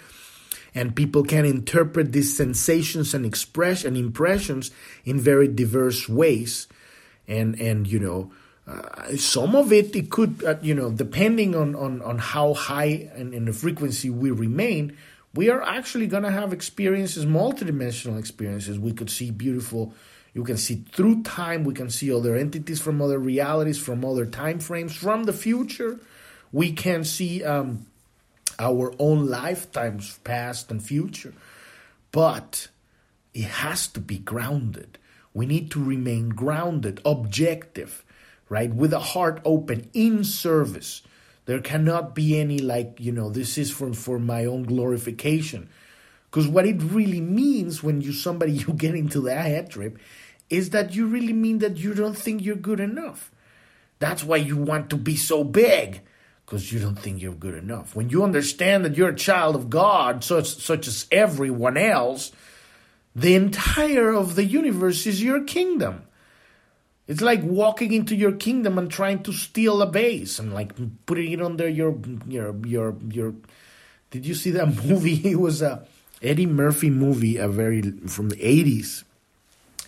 And people can interpret these sensations and express and impressions in very diverse ways. And, and you know, Uh, some of it, it could, uh, you know, depending on, on, on how high and, and the frequency we remain, we are actually going to have experiences, multidimensional experiences. We could see beautiful, you can see through time, we can see other entities from other realities, from other time frames, from the future. We can see um, our own lifetimes, past and future. But it has to be grounded. We need to remain grounded, objective. Right? With a heart open, in service. There cannot be any like, you know, this is for, for my own glorification. Because what it really means when you somebody, you get into that head trip, is that you really mean that you don't think you're good enough. That's why you want to be so big. Because you don't think you're good enough. When you understand that you're a child of God, such, such as everyone else, the entire of the universe is your kingdom. It's like walking into your kingdom and trying to steal a vase and like putting it under your, your, your, your, did you see that movie? It was a Eddie Murphy movie, a very, from the eighties.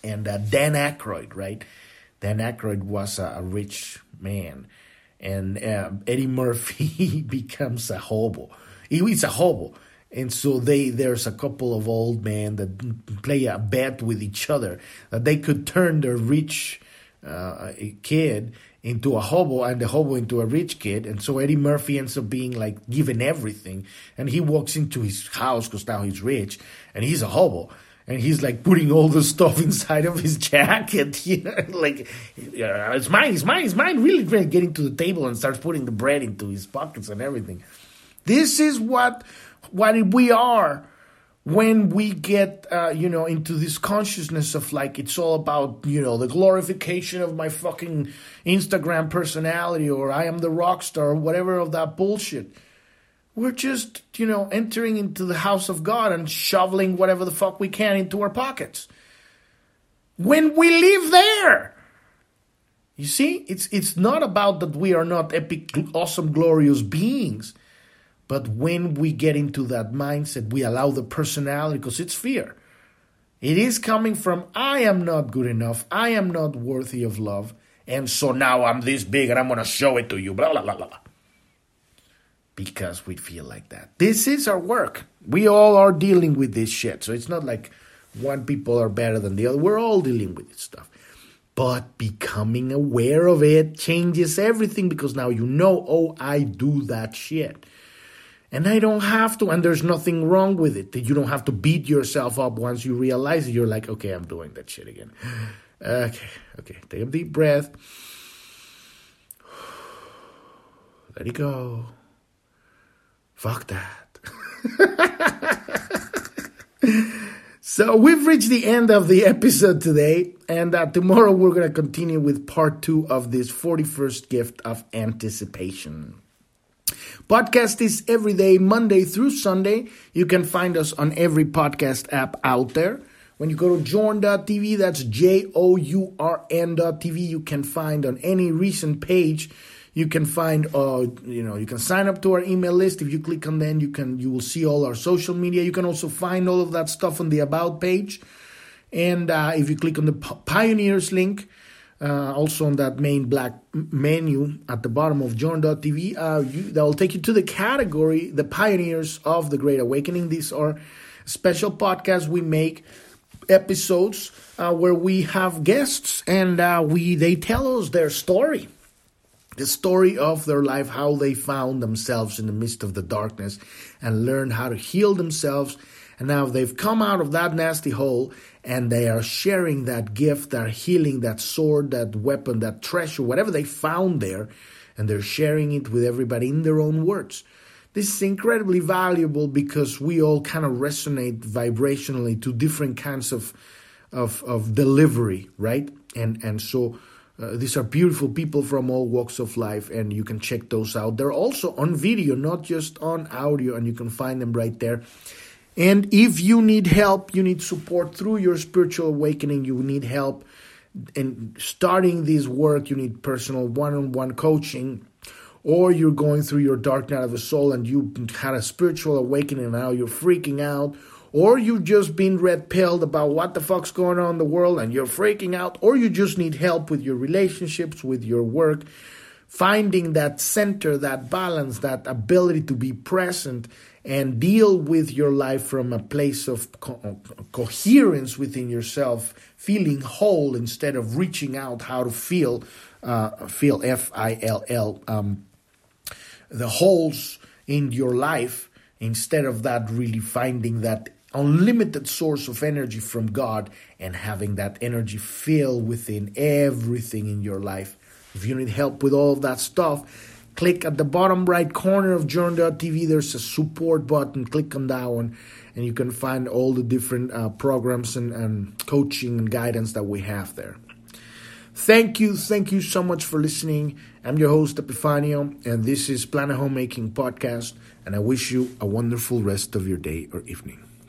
And uh, Dan Aykroyd, right? Dan Aykroyd was a, a rich man. And uh, Eddie Murphy becomes a hobo. He, he's a hobo. And so they there's a couple of old men that play a bet with each other that they could turn their rich Uh, a kid into a hobo and the hobo into a rich kid. And so Eddie Murphy ends up being like given everything, and he walks into his house because now he's rich and he's a hobo, and he's like putting all the stuff inside of his jacket, you know, like yeah, it's mine, it's mine, it's mine, really, really getting to the table and starts putting the bread into his pockets and everything. This is what what we are when we get, uh, you know, into this consciousness of like, it's all about, you know, the glorification of my fucking Instagram personality, or I am the rock star, or whatever of that bullshit. We're just, you know, entering into the house of God and shoveling whatever the fuck we can into our pockets. When we live there. You see, it's it's not about that we are not epic, awesome, glorious beings. But when we get into that mindset, we allow the personality, because it's fear. It is coming from, I am not good enough. I am not worthy of love. And so now I'm this big and I'm going to show it to you. Blah, blah, blah, blah. Because we feel like that. This is our work. We all are dealing with this shit. So it's not like one people are better than the other. We're all dealing with this stuff. But becoming aware of it changes everything, because now you know, oh, I do that shit. And I don't have to, and there's nothing wrong with it. You don't have to beat yourself up once you realize it. You're like, okay, I'm doing that shit again. Okay, okay, take a deep breath. Let it go. Fuck that. So we've reached the end of the episode today. And uh, tomorrow we're going to continue with part two of this forty-first gift of anticipation. Podcast is every day, Monday through Sunday. You can find us on every podcast app out there. When you go to journ dot t v, that's J O U R N dot T V, you can find on any recent page. You can find, uh, you know, you can sign up to our email list. If you click on that, you can, you will see all our social media. You can also find all of that stuff on the About page. And uh, if you click on the Pioneers link, Uh, also on that main black menu at the bottom of journ dot t v, uh, you, that will take you to the category, the Pioneers of the Great Awakening. These are special podcasts we make, episodes uh, where we have guests and uh, we they tell us their story, the story of their life, how they found themselves in the midst of the darkness and learned how to heal themselves. And now they've come out of that nasty hole and they are sharing that gift, that healing, that sword, that weapon, that treasure, whatever they found there. And they're sharing it with everybody in their own words. This is incredibly valuable because we all kind of resonate vibrationally to different kinds of of, of delivery, right? And and so Uh, these are beautiful people from all walks of life, and you can check those out. They're also on video, not just on audio, and you can find them right there. And if you need help, you need support through your spiritual awakening, you need help in starting this work, you need personal one-on-one coaching, or you're going through your dark night of the soul and you had a spiritual awakening and now you're freaking out, or you've just been red-pilled about what the fuck's going on in the world and you're freaking out, or you just need help with your relationships, with your work, finding that center, that balance, that ability to be present and deal with your life from a place of co- coherence within yourself, feeling whole instead of reaching out how to feel, uh, feel F I L L, um, the holes in your life, instead of that, really finding that unlimited source of energy from God and having that energy fill within everything in your life. If you need help with all of that stuff, click at the bottom right corner of journ dot t v. There's a support button. Click on that one, and you can find all the different uh, programs and, and coaching and guidance that we have there. Thank you. Thank you so much for listening. I'm your host, Epifanio, and this is Planet Homemaking Podcast, and I wish you a wonderful rest of your day or evening.